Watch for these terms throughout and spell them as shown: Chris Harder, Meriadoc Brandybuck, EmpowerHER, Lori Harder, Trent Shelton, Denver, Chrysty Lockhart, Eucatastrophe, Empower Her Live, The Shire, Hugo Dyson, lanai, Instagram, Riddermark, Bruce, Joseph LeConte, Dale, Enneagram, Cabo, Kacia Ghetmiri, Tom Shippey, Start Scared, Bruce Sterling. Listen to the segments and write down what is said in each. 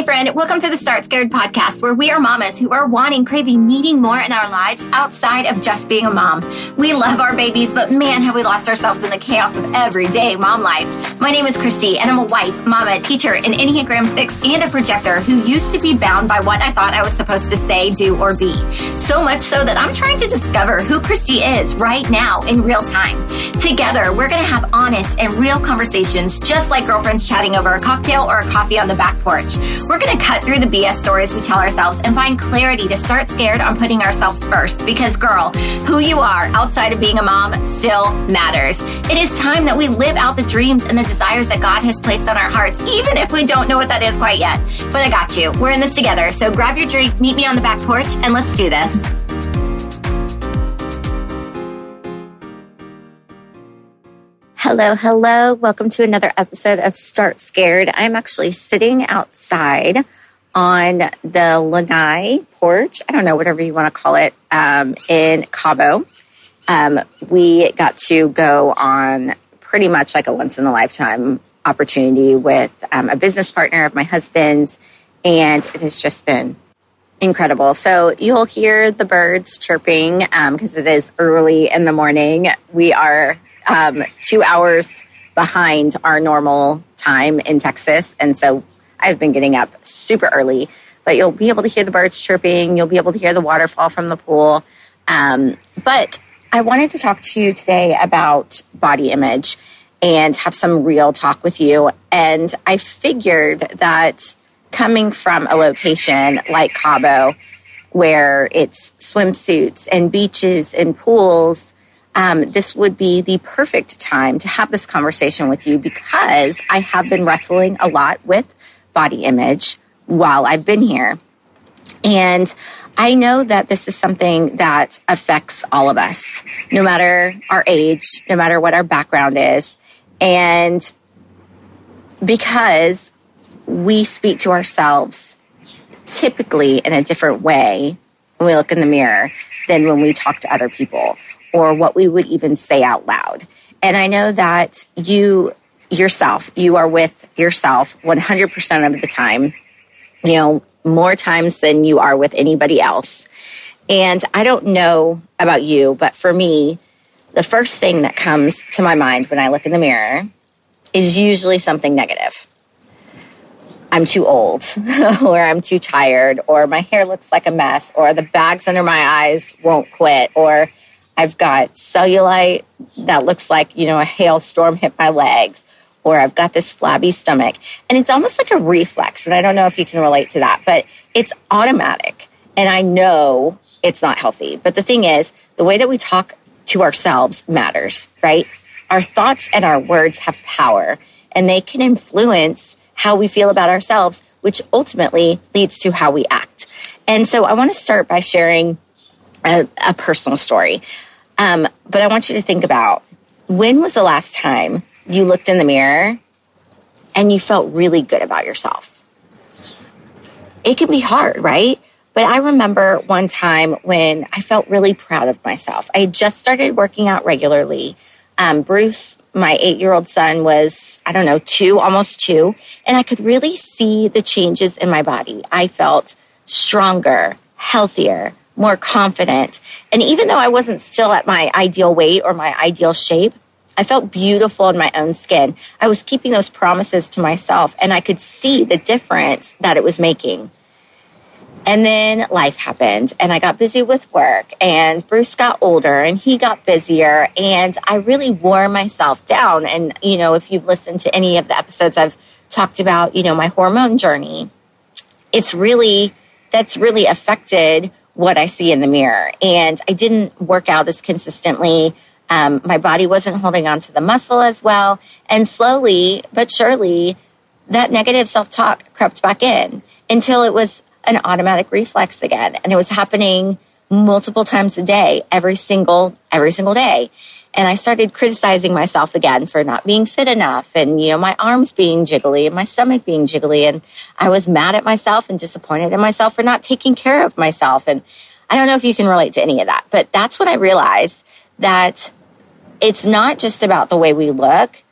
Hey friend, welcome to the Start Scared podcast, where we are mamas who are wanting, craving, needing more in our lives outside of just being a mom. We love our babies, but man, have we lost ourselves in the chaos of everyday mom life. My name is Chrysty, and I'm a wife, mama, teacher, an Enneagram 6, and a projector who used to be bound by what I thought I was supposed to say, do, or be. So much so that I'm trying to discover who Chrysty is right now in real time. Together, we're going to have honest and real conversations, just like girlfriends chatting over a cocktail or a coffee on the back porch. We're going to cut through the BS stories we tell ourselves and find clarity to start scared on putting ourselves first, because girl, who you are outside of being a mom still matters. It is time that we live out the dreams and the desires that God has placed on our hearts, even if we don't know what that is quite yet. But I got you. We're in this together. So grab your drink, meet me on the back porch, and let's do this. Hello, hello. Welcome to another episode of Start Scared. I'm actually sitting outside on the lanai porch. I don't know, whatever you want to call it, in Cabo. We got to go on pretty much like a once-in-a-lifetime opportunity with a business partner of my husband's, and it has just been incredible. So you'll hear the birds chirping because it is early in the morning. We are 2 hours behind our normal time in Texas. And so I've been getting up super early, but you'll be able to hear the birds chirping. You'll be able to hear the waterfall from the pool. But I wanted to talk to you today about body image and have some real talk with you. And I figured that coming from a location like Cabo, where it's swimsuits and beaches and pools, this would be the perfect time to have this conversation with you, because I have been wrestling a lot with body image while I've been here. And I know that this is something that affects all of us, no matter our age, no matter what our background is. And because we speak to ourselves typically in a different way when we look in the mirror than when we talk to other people, or what we would even say out loud. And I know that you are with yourself 100% of the time, you know, more times than you are with anybody else. And I don't know about you, but for me, the first thing that comes to my mind when I look in the mirror is usually something negative. I'm too old, or I'm too tired, or my hair looks like a mess, or the bags under my eyes won't quit, or I've got cellulite that looks like, you know, a hailstorm hit my legs, or I've got this flabby stomach. And it's almost like a reflex. And I don't know if you can relate to that, but it's automatic. And I know it's not healthy. But the thing is, the way that we talk to ourselves matters, right? Our thoughts and our words have power, and they can influence how we feel about ourselves, which ultimately leads to how we act. And so I want to start by sharing a personal story. But I want you to think about, when was the last time you looked in the mirror and you felt really good about yourself? It can be hard, right? But I remember one time when I felt really proud of myself. I had just started working out regularly. Bruce, my 8-year-old son, was, I don't know, 2, almost 2. And I could really see the changes in my body. I felt stronger, healthier, more confident. And even though I wasn't still at my ideal weight or my ideal shape, I felt beautiful in my own skin. I was keeping those promises to myself, and I could see the difference that it was making. And then life happened, and I got busy with work, and Bruce got older, and he got busier, and I really wore myself down. And, you know, if you've listened to any of the episodes, I've talked about, you know, my hormone journey. That's really affected what I see in the mirror. And I didn't work out as consistently. My body wasn't holding on to the muscle as well. And slowly but surely, that negative self-talk crept back in until it was an automatic reflex again. And it was happening multiple times a day, every single day. And I started criticizing myself again for not being fit enough, and, you know, my arms being jiggly and my stomach being jiggly. And I was mad at myself and disappointed in myself for not taking care of myself. And I don't know if you can relate to any of that, but that's when I realized that it's not just about the way we look,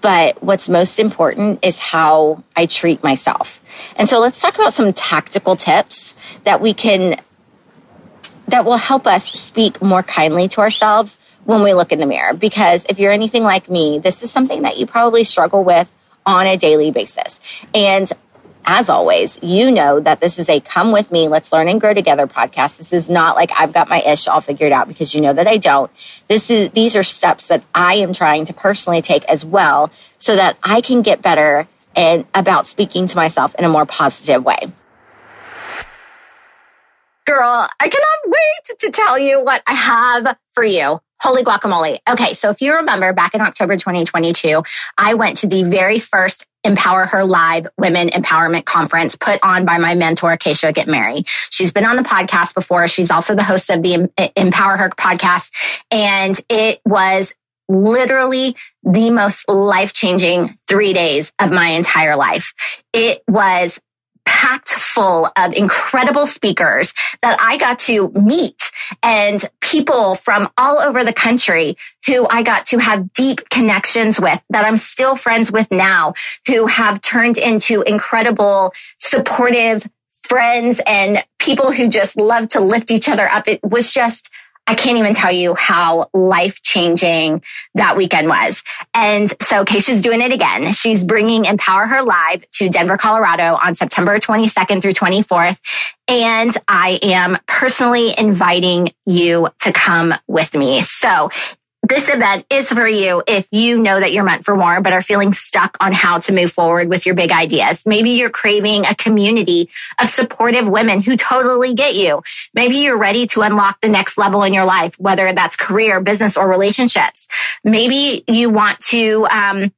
But what's most important is how I treat myself. And so let's talk about some tactical tips that we can, that will help us speak more kindly to ourselves when we look in the mirror. Because if you're anything like me, this is something that you probably struggle with on a daily basis. And as always, you know that this is a come with me, let's learn and grow together podcast. This is not like I've got my ish all figured out, because you know that I don't. These are steps that I am trying to personally take as well, so that I can get better and about speaking to myself in a more positive way. Girl, I cannot wait to tell you what I have for you. Holy guacamole. Okay, so if you remember back in October 2022, I went to the very first Empower Her Live Women Empowerment Conference put on by my mentor, Kacia Ghetmiri. She's been on the podcast before. She's also the host of the Empower Her podcast. And it was literally the most life-changing 3 days of my entire life. It was packed full of incredible speakers that I got to meet, and people from all over the country who I got to have deep connections with, that I'm still friends with now, who have turned into incredible, supportive friends and people who just love to lift each other up. It was just, I can't even tell you how life-changing that weekend was. And so Kacia's doing it again. She's bringing Empower Her Live to Denver, Colorado on September 22nd through 24th. And I am personally inviting you to come with me. So this event is for you if you know that you're meant for more, but are feeling stuck on how to move forward with your big ideas. Maybe you're craving a community of supportive women who totally get you. Maybe you're ready to unlock the next level in your life, whether that's career, business, or relationships. Maybe you want a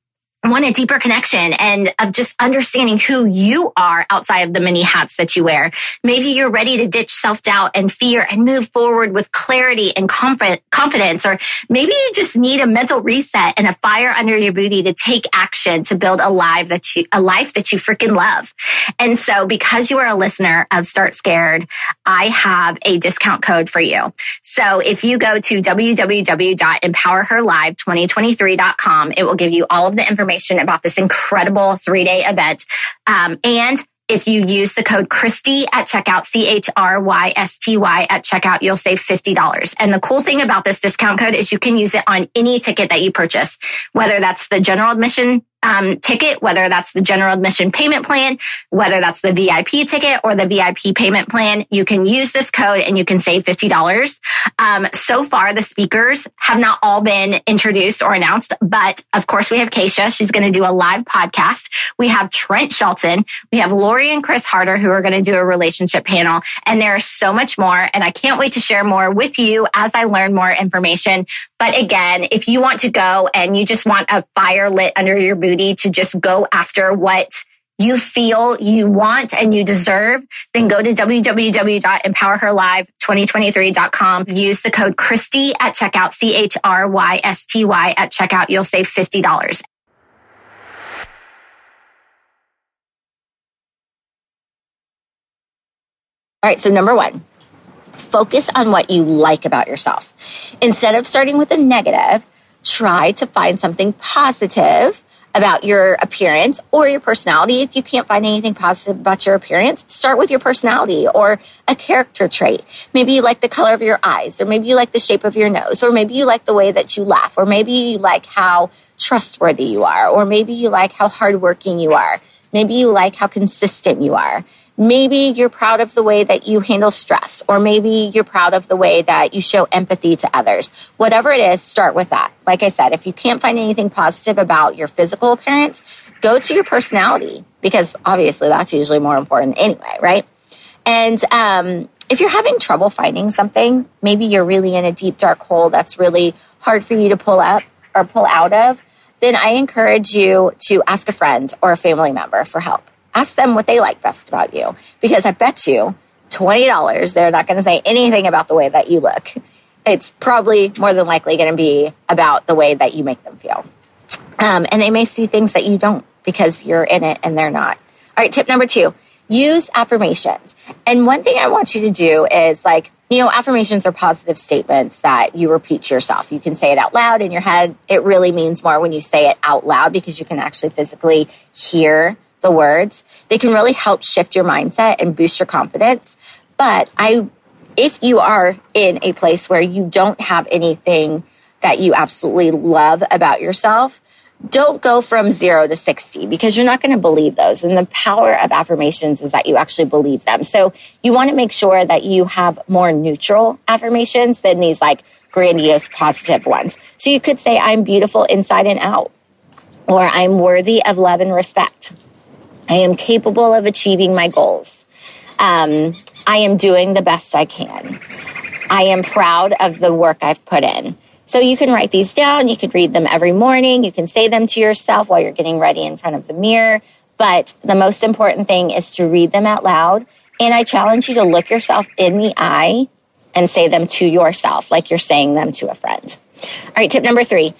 deeper connection and of just understanding who you are outside of the many hats that you wear. Maybe you're ready to ditch self-doubt and fear and move forward with clarity and confidence. Or maybe you just need a mental reset and a fire under your booty to take action to build a life that you freaking love. And so because you are a listener of Start Scared, I have a discount code for you. So if you go to www.empowerherlive2023.com, it will give you all of the information about this incredible 3-day event. And if you use the code Chrysty at checkout, CHRYSTY at checkout, you'll save $50. And the cool thing about this discount code is you can use it on any ticket that you purchase, whether that's the general admission ticket, whether that's the general admission payment plan, whether that's the VIP ticket or the VIP payment plan. You can use this code and you can save $50. So far, the speakers have not all been introduced or announced, but of course we have Kacia. She's going to do a live podcast. We have Trent Shelton. We have Lori and Chris Harder, who are going to do a relationship panel. And there is so much more. And I can't wait to share more with you as I learn more information. But again, if you want to go and you just want a fire lit under your booty to just go after what you feel you want and you deserve, then go to www.empowerherlive2023.com. Use the code Chrysty at checkout, CHRYSTY at checkout. You'll save $50. All right, so number one. Focus on what you like about yourself. Instead of starting with the negative, try to find something positive about your appearance or your personality. If you can't find anything positive about your appearance, start with your personality or a character trait. Maybe you like the color of your eyes, or maybe you like the shape of your nose, or maybe you like the way that you laugh, or maybe you like how trustworthy you are, or maybe you like how hardworking you are. Maybe you like how consistent you are. Maybe you're proud of the way that you handle stress, or maybe you're proud of the way that you show empathy to others. Whatever it is, start with that. Like I said, if you can't find anything positive about your physical appearance, go to your personality, because obviously that's usually more important anyway, right? And if you're having trouble finding something, maybe you're really in a deep, dark hole that's really hard for you to pull up or pull out of, then I encourage you to ask a friend or a family member for help. Ask them what they like best about you, because I bet you $20 they're not going to say anything about the way that you look. It's probably more than likely going to be about the way that you make them feel. And they may see things that you don't, because you're in it and they're not. All right, tip number 2, use affirmations. And one thing I want you to do is, like, You know, affirmations are positive statements that you repeat to yourself. You can say it out loud in your head. It really means more when you say it out loud because you can actually physically hear the words. They can really help shift your mindset and boost your confidence. But if you are in a place where you don't have anything that you absolutely love about yourself, don't go from 0 to 60 because you're not going to believe those. And the power of affirmations is that you actually believe them. So you want to make sure that you have more neutral affirmations than these like grandiose positive ones. So you could say, I'm beautiful inside and out, or I'm worthy of love and respect. I am capable of achieving my goals. I am doing the best I can. I am proud of the work I've put in. So you can write these down. You could read them every morning. You can say them to yourself while you're getting ready in front of the mirror. But the most important thing is to read them out loud. And I challenge you to look yourself in the eye and say them to yourself like you're saying them to a friend. All right, tip number 3,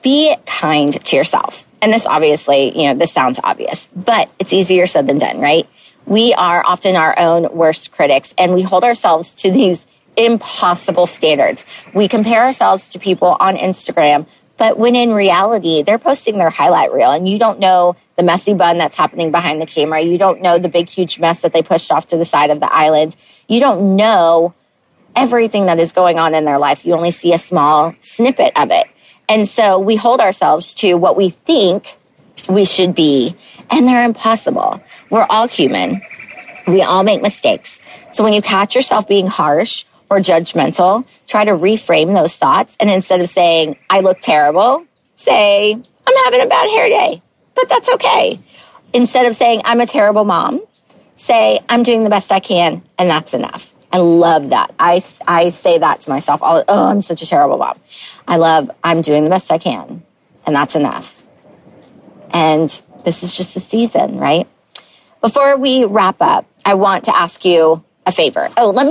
be kind to yourself. And this obviously, this sounds obvious, but it's easier said than done, right? We are often our own worst critics, and we hold ourselves to these impossible standards. We compare ourselves to people on Instagram, but when in reality, they're posting their highlight reel and you don't know the messy bun that's happening behind the camera. You don't know the big, huge mess that they pushed off to the side of the island. You don't know everything that is going on in their life. You only see a small snippet of it. And so we hold ourselves to what we think we should be, and they're impossible. We're all human. We all make mistakes. So when you catch yourself being harsh or judgmental, try to reframe those thoughts. And instead of saying, I look terrible, say, I'm having a bad hair day, but that's okay. Instead of saying, I'm a terrible mom, say, I'm doing the best I can, and that's enough. I love that. I say that to myself. I'm such a terrible mom. I'm doing the best I can, and that's enough. And this is just a season, right? Before we wrap up, I want to ask you a favor. Oh, let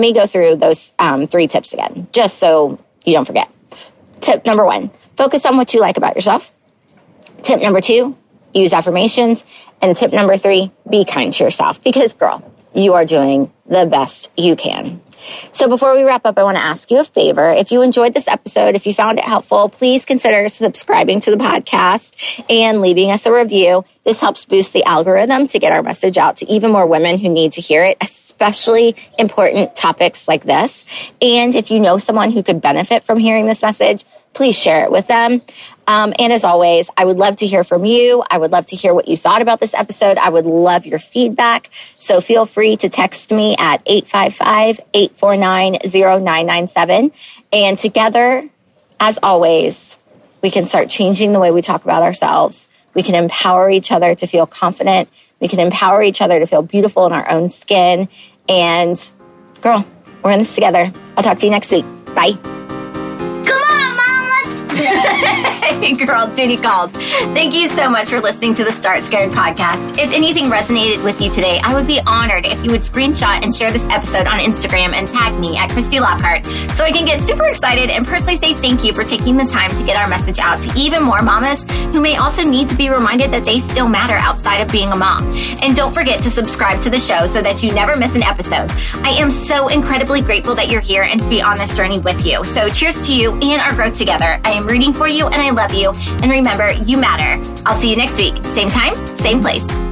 me go through those 3 tips again, just so you don't forget. Tip number 1, focus on what you like about yourself. Tip number 2, use affirmations. And tip number 3, be kind to yourself because, girl, you are doing the best you can. So before we wrap up, I want to ask you a favor. If you enjoyed this episode, if you found it helpful, please consider subscribing to the podcast and leaving us a review. This helps boost the algorithm to get our message out to even more women who need to hear it, especially important topics like this. And if you know someone who could benefit from hearing this message, please share it with them. And as always, I would love to hear from you. I would love to hear what you thought about this episode. I would love your feedback. So feel free to text me at 855-849-0997. And together, as always, we can start changing the way we talk about ourselves. We can empower each other to feel confident. We can empower each other to feel beautiful in our own skin. And girl, we're in this together. I'll talk to you next week. Bye. Hey girl, duty calls. Thank you so much for listening to the Start Scared podcast. If anything resonated with you today, I would be honored if you would screenshot and share this episode on Instagram and tag me at Chhrysty Lockhart so I can get super excited and personally say thank you for taking the time to get our message out to even more mamas who may also need to be reminded that they still matter outside of being a mom. And don't forget to subscribe to the show so that you never miss an episode. I am so incredibly grateful that you're here and to be on this journey with you. So cheers to you and our growth together. I am rooting for you and I love you. And remember, you matter. I'll see you next week. Same time, same place.